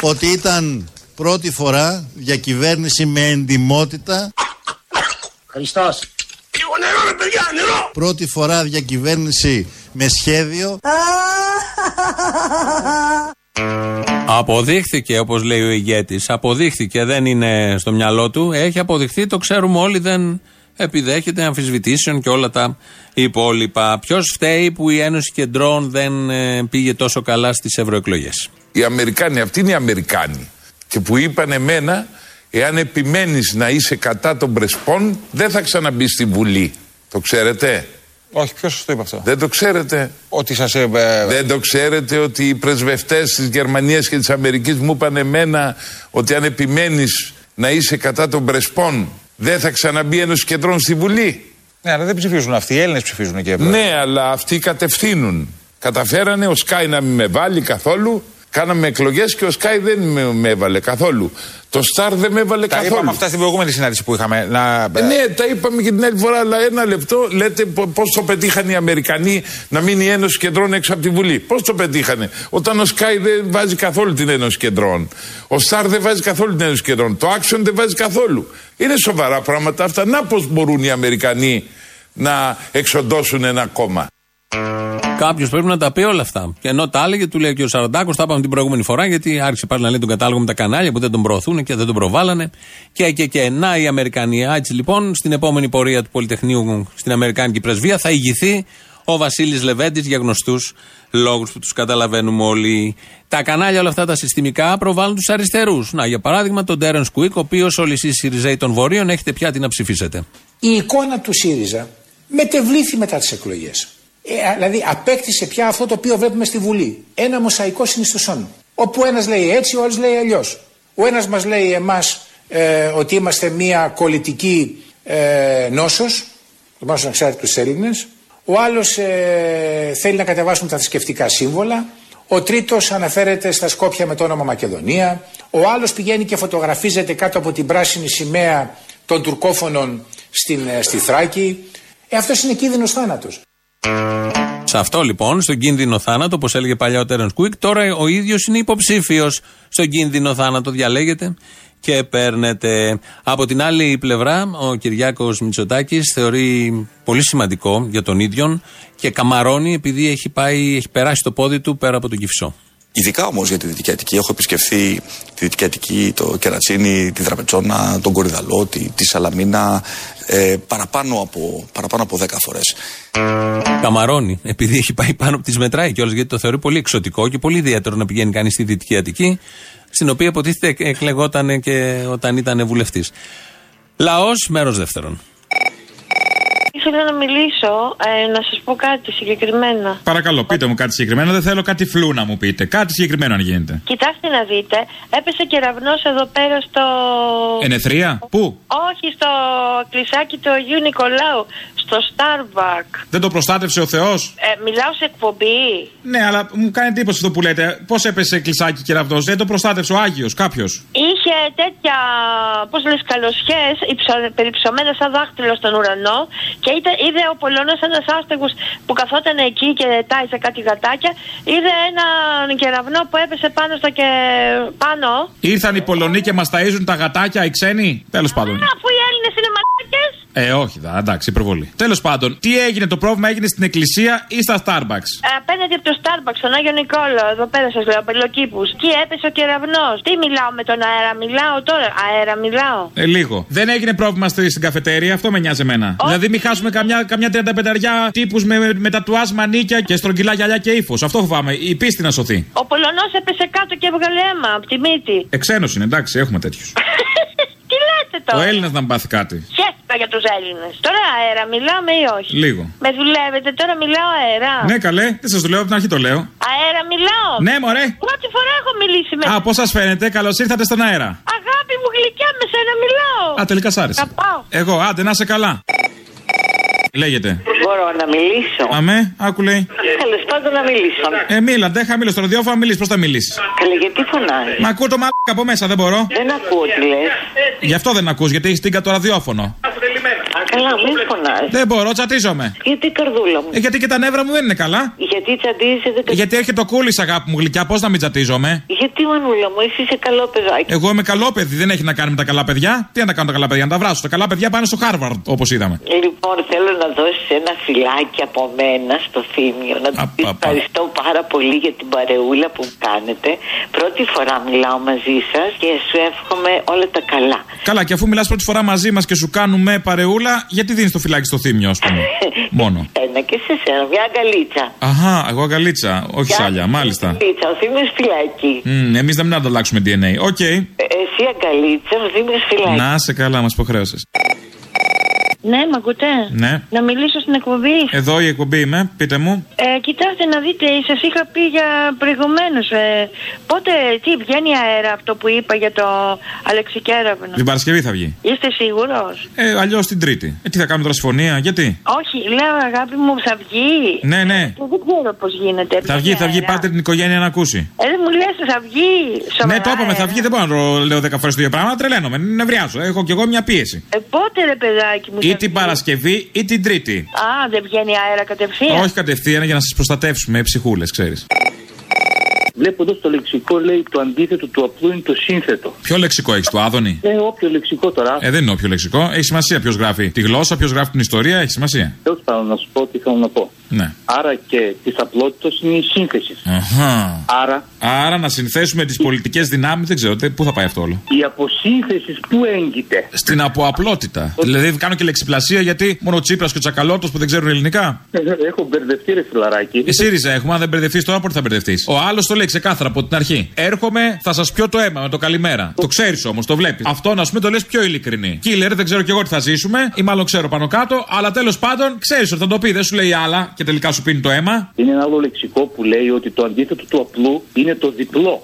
ότι ήταν πρώτη φορά διακυβέρνηση με εντιμότητα. Χριστός. Λίγο νερό ρε παιδιά, νερό. Πρώτη φορά διακυβέρνηση με σχέδιο. Αποδείχθηκε, όπως λέει ο ηγέτης. Αποδείχθηκε, δεν είναι στο μυαλό του. Έχει αποδειχθεί, το ξέρουμε όλοι. Δεν επιδέχεται αμφισβητήσεων και όλα τα υπόλοιπα. Ποιος φταίει που η Ένωση Κεντρών δεν πήγε τόσο καλά στις ευρωεκλογές? Οι Αμερικάνοι, αυτοί είναι οι Αμερικάνοι. Και που είπαν εμένα, εάν επιμένεις να είσαι κατά των Πρεσπών, δεν θα ξαναμπείς στη Βουλή. Το ξέρετε? Όχι, ποιος το είπε αυτό? Δεν το ξέρετε? Ότι σας είπε... Δεν το ξέρετε ότι οι πρεσβευτές της Γερμανίας και της Αμερικής μου είπαν εμένα ότι αν επιμένεις να είσαι κατά των Πρεσπών, δεν θα ξαναμπεί Ένωση Κεντρών στη Βουλή? Ναι, αλλά δεν ψηφίζουν αυτοί, οι Έλληνες ψηφίζουν και αυτοί. Ναι, αλλά αυτοί κατευθύνουν. Καταφέρανε ο Σκάι να μην με βάλει καθόλου. Κάναμε εκλογές και ο Σκάι δεν με έβαλε καθόλου. Το Σταρ δεν με έβαλε καθόλου. Τα είπαμε αυτά στην προηγούμενη συνάντηση που είχαμε. Ναι, τα είπαμε και την άλλη φορά, αλλά ένα λεπτό λέτε πώς το πετύχαν οι Αμερικανοί να μείνει η Ένωση Κεντρών έξω από τη Βουλή. Πώς το πετύχανε? Όταν ο Σκάι δεν βάζει καθόλου την Ένωση Κεντρών. Ο Σταρ δεν βάζει καθόλου την Ένωση Κεντρών. Το Action δεν βάζει καθόλου. Είναι σοβαρά πράγματα αυτά. Να πώς μπορούν οι Αμερικανοί να εξοντώσουν ένα κόμμα. Κάποιος πρέπει να τα πει όλα αυτά. Και ενώ τα έλεγε, του λέει και ο Σαραντάκος, τα είπαμε την προηγούμενη φορά, γιατί άρχισε πάλι να λέει τον κατάλογο με τα κανάλια που δεν τον προωθούν και δεν τον προβάλλανε. Και να οι Αμερικανοί. Έτσι λοιπόν, στην επόμενη πορεία του Πολυτεχνείου στην Αμερικάνικη Πρεσβεία θα ηγηθεί ο Βασίλης Λεβέντης για γνωστούς λόγους που τους καταλαβαίνουμε όλοι. Τα κανάλια όλα αυτά τα συστημικά προβάλλουν τους αριστερούς. Να, για παράδειγμα, τον Τέρενς Κουίκ, ο οποίος όλοι εσείς ΣΥΡΙΖΑοι των Βορείων έχετε πια τι να ψηφίσετε. Η εικόνα του ΣΥΡΙΖΑ μετεβλήθη μετά τις εκλογές. Δηλαδή, απέκτησε πια αυτό το οποίο βλέπουμε στη Βουλή. Ένα μοσαϊκό συνιστοσόν. Όπου ένας λέει έτσι, ο άλλος λέει αλλιώς. Ο ένας μας λέει εμάς ότι είμαστε μια κολλητική νόσος, το μάλλον να ξέρετε τους Έλληνες. Ο άλλος θέλει να κατεβάσουν τα θρησκευτικά σύμβολα. Ο τρίτος αναφέρεται στα Σκόπια με το όνομα Μακεδονία. Ο άλλος πηγαίνει και φωτογραφίζεται κάτω από την πράσινη σημαία των τουρκόφωνων στη Θράκη. Αυτός είναι κίνδυνος θάνατος. Σε αυτό λοιπόν, στον κίνδυνο θάνατο, όπως έλεγε παλιά ο Τέρενς Κουίκ, τώρα ο ίδιος είναι υποψήφιος στον κίνδυνο θάνατο, διαλέγεται και παίρνεται. Από την άλλη πλευρά, ο Κυριάκος Μητσοτάκης θεωρεί πολύ σημαντικό για τον ίδιον και καμαρώνει επειδή έχει περάσει το πόδι του πέρα από τον Κυφισό. Ειδικά όμως για τη Δυτική Αττική, έχω επισκεφθεί τη Δυτική Αττική, το Κερατσίνι, τη Δραπετσόνα, τον Κορυδαλό, τη Σαλαμίνα, παραπάνω από 10 φορές. Καμαρώνει, επειδή έχει πάει πάνω από τις μετράει κιόλας, γιατί το θεωρεί πολύ εξωτικό και πολύ ιδιαίτερο να πηγαίνει κανείς στη Δυτική Αττική, στην οποία υποτίθεται εκλεγόταν και όταν ήταν βουλευτής. Λαός, μέρος δεύτερον. Θέλω να μιλήσω, να σας πω κάτι συγκεκριμένα. Παρακαλώ, πείτε μου κάτι συγκεκριμένο. Δεν θέλω κάτι φλού να μου πείτε. Κάτι συγκεκριμένο, αν γίνεται. Κοιτάξτε να δείτε. Έπεσε κεραυνός εδώ πέρα στο. Ενεθρία? Πού? Όχι, στο κλεισάκι του Αγίου Νικολάου. Στο Starbucks. Δεν το προστάτευσε ο Θεός. Μιλάω σε εκπομπή. Ναι, αλλά μου κάνει εντύπωση αυτό που λέτε. Πώς έπεσε κλεισάκι κεραυνός? Δεν το προστάτευσε ο Άγιος, κάποιος. Είχε τέτοια, πώς λες, καλοσχές, περιψωμένα σαν δάχτυλο στον ουρανό. Και είδε ο Πολώνας, ένας άστεγος που καθόταν εκεί και τάισε κάτι γατάκια. Είδε έναν κεραυνό που έπεσε πάνω στο και πάνω. Ήρθαν οι Πολωνοί και μας ταΐζουν τα γατάκια, οι ξένοι. Τέλος πάντων. Αφού οι Έλληνες είναι μαλάκες. Όχι, δα, εντάξει, υπερβολή. Τέλος πάντων, τι έγινε, το πρόβλημα έγινε στην εκκλησία ή στα Starbucks? Απέναντι από το Starbucks, τον Άγιο Νικόλο, εδώ πέρα σας λέω, Πελοκήπους. Εκεί έπεσε ο κεραυνός. Τι μιλάω με τον αέρα, μιλάω τώρα. Αέρα, μιλάω. Λίγο. Δεν έγινε πρόβλημα στην καφετέρια, αυτό με νοιάζει εμένα. Δηλαδή, μην χάσουμε καμιά 35 τύπους με τατουάζ, μανίκια και στρογγυλά γυαλιά και ύφος. Αυτό φοβάμαι. Η πίστη να σωθεί. Ο Πολωνός έπεσε κάτω και έβγαλε αίμα από τη μύτη. Εξένος είναι, εντάξει, έχουμε τέτοιους. Τι λέτε τώρα. Ο Έλληνας να μπάθει κάτι. Για τους Έλληνες. Τώρα αέρα μιλάμε ή όχι? Λίγο. Με δουλεύετε, τώρα μιλάω αέρα. Ναι, καλέ, δεν σας δουλεύω από την αρχή το λέω. Αέρα μιλάω. Ναι, μωρέ. Πρώτη φορά έχω μιλήσει με. Α, πώς σας φαίνεται, καλώς ήρθατε στον αέρα. Αγάπη μου γλυκιά, με σένα μιλάω. Α, τελικά σ' άρεσε. Εγώ, άντε να είσαι καλά. Λέγεται. Μπορώ να μιλήσω. Αμέ, άκου λέει. Τέλος πάντων να μιλήσω. Μίλα, δεν χαμήλω στο ραδιόφωνο, μιλήσει. Πώς θα μιλήσει? Καλέ, γιατί φωνάζει? Μα ακούω το μαλάκα από μέσα, δεν μπορώ. Δεν ακούω τι λες. Γι' αυτό δεν ακούς, γιατί έχει τίγκα το ραδιόφωνο. Καλά, μην φωνάζει. Δεν μπορώ, τσατίζομαι. Γιατί καρδούλα μου. Γιατί και τα νεύρα μου δεν είναι καλά. Γιατί τσατίζεσαι, δεν τσατίζεσαι. Γιατί έρχεται ο κούλης, αγάπη μου γλυκιά, πώς να μην τσατίζομαι. Γιατί μανούλα μου, εσύ είσαι καλό παιδάκι. Εγώ είμαι καλό παιδί, δεν έχει να κάνει με τα καλά παιδιά. Τι να τα κάνουν τα καλά παιδιά, να τα βράσουν. Τα καλά παιδιά πάνε στο Χάρβαρντ, όπως είδαμε. Λοιπόν, θέλω να δώσεις ένα φυλάκι από μένα στο Θύμιο. Να του πεις ευχαριστώ πάρα πολύ για την παρεούλα που κάνετε. Πρώτη φορά μιλάω μαζί σας και σου εύχομαι όλα τα καλά. Καλά, και αφού μιλάς πρώτη φορά μαζί μας και σου κάνουμε παρεούλα. Γιατί δίνεις το φυλάκι στο Θύμιο, ας πούμε? Μόνο. Ένα και σε σένα, μια αγκαλίτσα. Αχά, εγώ αγκαλίτσα, όχι σάλια, μάλιστα. Αγκαλίτσα, ο Θύμιος φυλάκι. Εμείς να μην ανταλλάξουμε DNA, οκ. Εσύ αγκαλίτσα, ο Θύμιος φυλάκι. Να σε καλά, μας υποχρέωσες. Ναι, μ' ακούτε? Ναι. Να μιλήσω στην εκπομπή. Εδώ η εκπομπή είμαι, πείτε μου. Κοιτάξτε να δείτε, σας είχα πει για προηγουμένως. Πότε, τι βγαίνει αέρα αυτό που είπα για το Αλεξικέραυνο? Την Παρασκευή θα βγει. Είστε σίγουρος? Αλλιώς την Τρίτη. Τι θα κάνουμε τώρα, συμφωνία, γιατί? Όχι, λέω αγάπη μου, θα βγει. Ναι, ναι. Δεν ξέρω πώς γίνεται. Θα βγει, πάτε την οικογένεια να ακούσει. Δεν μου λες, θα βγει. Σοβαρά, ναι, το είπαμε, θα βγει, δεν μπορώ να λέω 10 φορές το ίδιο πράγμα, τρελαίνομαι, νευριάζω. Έχω κι εγώ μια πίεση. Πότε ρε παιδάκι μου? Ή την Παρασκευή ή την Τρίτη. Α, δεν βγαίνει αέρα κατευθείαν? Όχι κατευθείαν, για να σας προστατεύσουμε, ψυχούλες, ξέρεις. Βλέπω εδώ στο λεξικό, λέει το αντίθετο του απλού είναι το σύνθετο. Ποιο λεξικό έχεις, του Άδωνη? Όποιο λεξικό τώρα. Δεν είναι όποιο λεξικό. Έχει σημασία ποιος γράφει τη γλώσσα, ποιος γράφει την ιστορία, έχει σημασία. Τέλος πάντων, να σου πω τι θέλω να πω. Ναι. Άρα και τη απλότητα είναι η σύνθεση. Άρα να συνθέσουμε τις πολιτικές δυνάμεις, δεν ξέρω πού θα πάει αυτό όλο. Η αποσύνθεση που έγκυται στην αποαπλότητα. Δηλαδή κάνω και λεξιπλασία γιατί μόνο ο Τσίπρας και ο Τσακαλώτος που δεν ξέρουν ελληνικά. Έχω μπερδευτεί, ρε φιλαράκι. Η ΣΥΡΙΖΑ έχουμε, αν δεν μπερδευτεί τώρα, πότε θα μπερδευτεί. Ο άλλος το λέει ξεκάθαρα από την αρχή. Έρχομαι, θα σας πιω το αίμα με το καλημέρα. Το ξέρεις όμως, το βλέπεις. Αυτό να σου μην το λες πιο ειλικρινή. Killer, δεν ξέρω κι εγώ τι θα ζήσουμε, ή μάλλον ξέρω πάνω κάτω, αλλά τέλος πάντων ξέρεις ότι θα το πει, δεν σου λέει άλλα. Και τελικά σου πίνει το αίμα. Είναι ένα άλλο λεξικό που λέει ότι το αντίθετο του απλού είναι το διπλό.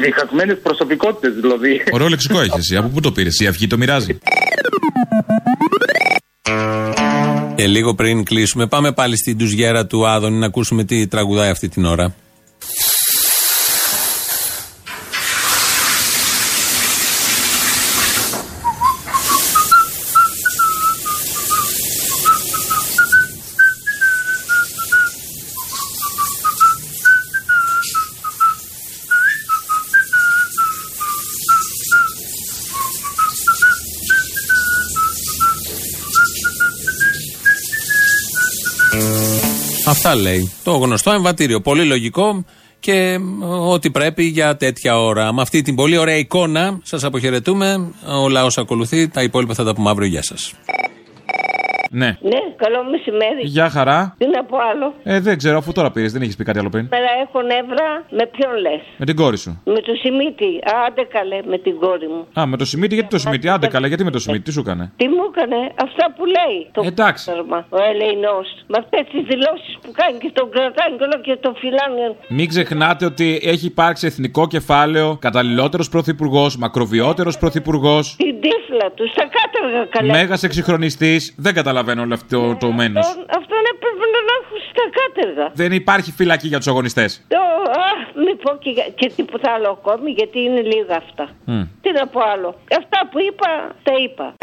Διχασμένες προσωπικότητες δηλαδή. Ωραίο λεξικό έχεις εσύ. Από πού το πήρες? Η Αυγή το μοιράζει. Λίγο πριν κλείσουμε, πάμε πάλι στην τουζιέρα του Άδωνη να ακούσουμε τι τραγουδάει αυτή την ώρα. Αυτά λέει. Το γνωστό εμβατήριο. Πολύ λογικό και ό,τι πρέπει για τέτοια ώρα. Με αυτή την πολύ ωραία εικόνα σας αποχαιρετούμε. Ο λαός ακολουθεί. Τα υπόλοιπα θα τα πούμε αύριο. Γεια σας. Ναι. Ναι, καλό μεσημέρι. Γεια χαρά. Τι να πω άλλο. Δεν ξέρω, αφού τώρα πήρες, δεν είχες πει κάτι άλλο πριν. Πέρα έχω νεύρα, με ποιον λες? Με την κόρη σου. Με το Σιμίτη. Άντε καλέ, με την κόρη μου. Α, με το Σιμίτη, γιατί το Σιμίτη. Άντε καλέ, γιατί με το Σιμίτη, τι σου έκανε? Τι μου έκανε, αυτά που λέει. Το εντάξει. Ο ελεηνός. Με αυτές τις δηλώσεις που κάνει και τον κρατάνε και τον φυλάνε. Μην ξεχνάτε ότι έχει υπάρξει εθνικό κεφάλαιο, καταλληλότερος πρωθυπουργός, μακροβιότερος πρωθυπουργός. Την τύφλα του, στα κάταργα καλά. Μέγας εξυγχρονιστής, δεν καταλαβαίνω. Όλο αυτό το μένος. Αυτό έπρεπε να το έχουν στα κάτεργα. Δεν υπάρχει φυλακή για τους αγωνιστές. Μην πω και τίποτα άλλο ακόμη, γιατί είναι λίγα αυτά. Τι να πω άλλο. Αυτά που είπα, τα είπα.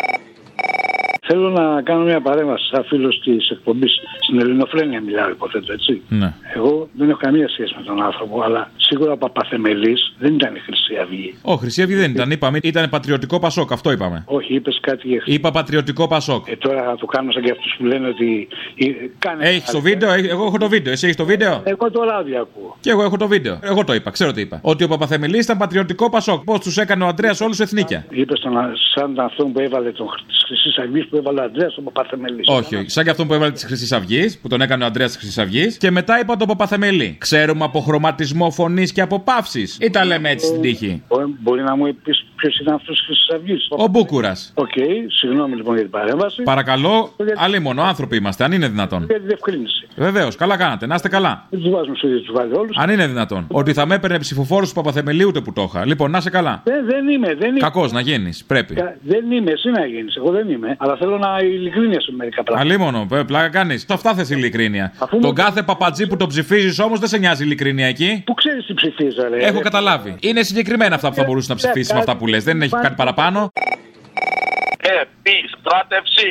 Θέλω να κάνω μια παρέμβαση σαν φίλος της εκπομπής. Στην Ελληνοφρένια μιλάω, υποθέτω, έτσι. Ναι. Εγώ δεν έχω καμία σχέση με τον άνθρωπο, αλλά σίγουρα ο Παπαθεμελής δεν ήταν η Χρυσή Αυγή. Όχι, Χρυσή Αυγή δεν ήταν. Είπαμε, ήταν πατριωτικό Πασόκ, αυτό είπαμε. Όχι, είπες κάτι για αυτό. Είπα πατριωτικό Πασόκ. Τώρα θα το κάνω σαν και αυτούς που λένε ότι. Έχεις το βίντεο, εγώ έχω το βίντεο. Εσύ έχεις το βίντεο. Εγώ το ράδιο ακούω. Και εγώ έχω το βίντεο. Εγώ το είπα, ξέρω τι είπα. Ότι ο Παπαθεμελής ήταν πατριωτικό Πασόκ. Πώς τους έκανε ο Αντρέας όλους εθνίκια. Είπες σαν αυτόν που έβαλε τον Χρυσή Αυγή που έβαλε ο Αντρέας τον Παπαθεμελή. Όχι, σαν και αυτόν που έβαλε τη Χρυσή Αυγή. Που τον έκανε ο Αντρέας της Χρυσής Αυγής και μετά είπα τον Παπαθεμελή. Ξέρουμε από χρωματισμό φωνής και από παύσεις. Ή τα λέμε έτσι στην τύχη. Μπορεί να μου πεις ποιος ήταν αυτός της Χρυσής Αυγής? Ο Μπούκουρας. Οκ, συγγνώμη λοιπόν για την παρέμβαση. Παρακαλώ, αλλήμον, άνθρωποι είμαστε, αν είναι δυνατόν. Για τη διευκρίνηση. Βεβαίως, καλά κάνατε, να είστε καλά. Δεν τους βάζουμε στο ίδιο, τους βάλει όλους. Αν είναι δυνατόν. Ότι θα με έπαιρνε ψηφοφόρος του Παπαθεμελή ούτε που το είχα. Λοιπόν, να είσαι καλά. Δεν είμαι. Κακός να γίνεις, πρέπει. Δεν είμαι, εσύ να γίνεις, εγώ δεν είμαι. Αλλά θέλω να ειλικρίνεια σε μερικά πράγματα. Αλλήμον, πλάκα κάνεις. Αυτά θες ειλικρίνεια. Τον κάθε παπατζή που τον ψηφίζεις όμως δεν σε νοιάζει ειλικρίνεια εκεί. Πού ξέρεις τι ψηφίζεις, ρε. Έχω καταλάβει. Είναι συγκεκριμένα αυτά που θα μπορούσε να ψηφίσεις με αυτά που λες. Δεν έχει κάτι παραπάνω. Στράτευση.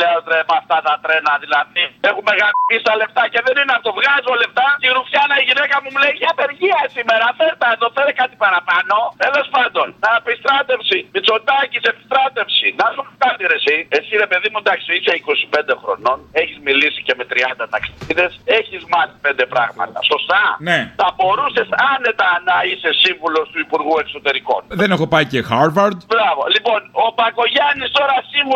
Λέω ρε με αυτά τα τρένα δηλαδή. Έχουμε γαμίσει τα λεφτά και δεν είναι αυτό. Βγάζω λεφτά. Η Ρουφιάνα η γυναίκα μου λέει για απεργία σήμερα. Φέρτα εδώ, φέρε κάτι παραπάνω. Τέλος πάντων. Να επιστράτευση. Μητσοτάκης επιστράτευση. Να σου πω κάτι ρε εσύ. Εσύ ρε παιδί μου, εντάξει, είσαι 25 χρονών. Έχεις μιλήσει και με 30 ταξίδες. Έχεις μάθει 5 πράγματα. Σωστά. Ναι. Θα μπορούσες άνετα να είσαι σύμβουλος του Υπουργού Εξωτερικών. Δεν έχω πάει και Χάρβαρντ. Μπράβο. Λοιπόν, ο Πακογιάννης τώρα σύμβουλος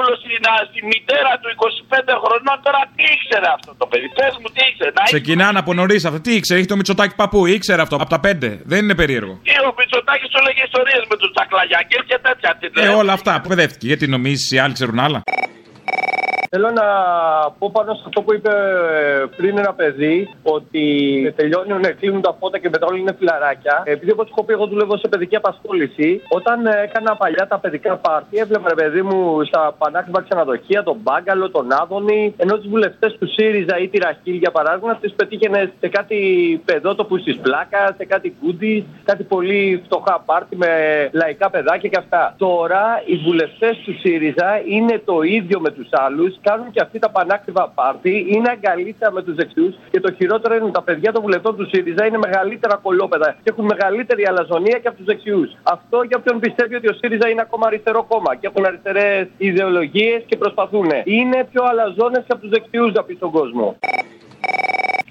στη μητέρα του 25 χρονών, τώρα τι ήξερε αυτό το παιδί? Πες μου τι ήξερε. Ξεκινάνε από νωρίς αυτό. Τι ήξερε, έχει το Μητσοτάκη παππού, ήξερε αυτό από τα 5. Δεν είναι περίεργο. Ο Μητσοτάκης σου λέγε ιστορίες με τους Τσακλαγιάκες και τέτοια. Όλα αυτά, παιδεύτηκε. Γιατί νομίζεις οι άλλοι ξέρουν άλλα? Θέλω να πω πάνω σε αυτό που είπε πριν ένα παιδί, ότι τελειώνουν, κλείνουν τα φώτα και μετά όλοι είναι φιλαράκια. Επειδή όπως έχω πει, εγώ δουλεύω σε παιδική απασχόληση. Όταν έκανα παλιά τα παιδικά πάρτι, έβλεπα ρε παιδί μου στα πανάκριβα ξενοδοχεία τον Μπάγκαλο, τον Άδωνη, ενώ τους βουλευτές του ΣΥΡΙΖΑ ή τη Ραχίλη για παράδειγμα, τους πετύχαινε σε κάτι παιδότοπους της πλάκας, σε κάτι κούντις, κάτι πολύ φτωχά πάρτι με λαϊκά παιδάκια και αυτά. Τώρα οι βουλευτές του ΣΥΡΙΖΑ είναι το ίδιο με τους άλλους. κάνουν και αυτοί τα πανάκτιβα πάρτι είναι αγκαλίτσα με τους δεξιούς και το χειρότερο είναι τα παιδιά των βουλευτών του ΣΥΡΙΖΑ είναι μεγαλύτερα κολόπεδα και έχουν μεγαλύτερη αλαζονία και από τους δεξιούς. Αυτό για όποιον πιστεύει ότι ο ΣΥΡΙΖΑ είναι ακόμα αριστερό κόμμα και έχουν αριστερές ιδεολογίες και προσπαθούν. Είναι πιο αλαζόνες και από τους δεξιούς να πει στον κόσμο.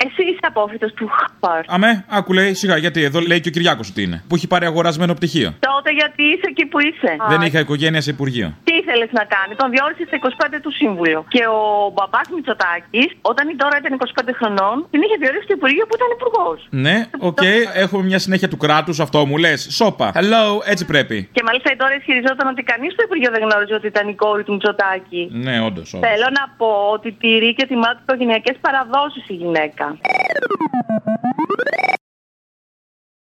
Εσύ είσαι απόφυτος του Χάρβαρντ. Αμέ, άκου λέει, σιγά γιατί εδώ λέει και ο Κυριάκος ότι είναι. Που έχει πάρει αγορασμένο πτυχίο. Τότε γιατί είσαι εκεί που είσαι. Δεν είχα οικογένεια σε υπουργείο. Τι ήθελες να κάνει, τον διόρισε στα 25 του Σύμβουλο. Και ο μπαμπάς Μητσοτάκης, όταν η τώρα ήταν 25 χρονών, την είχε διορίσει στο υπουργείο που ήταν υπουργός. Ναι, οκ, έχουμε μια συνέχεια του κράτους, αυτό μου λες. Σόπα. Hello, έτσι πρέπει. Και μάλιστα η τώρα ισχυριζόταν ότι κανείς στο υπουργείο δεν γνώριζε ότι ήταν η κόρη του Μητσοτάκη. Ναι, όντως. Θέλω να πω ότι τηρεί και τιμά τις οικογενειακές παραδόσεις η γυναίκα.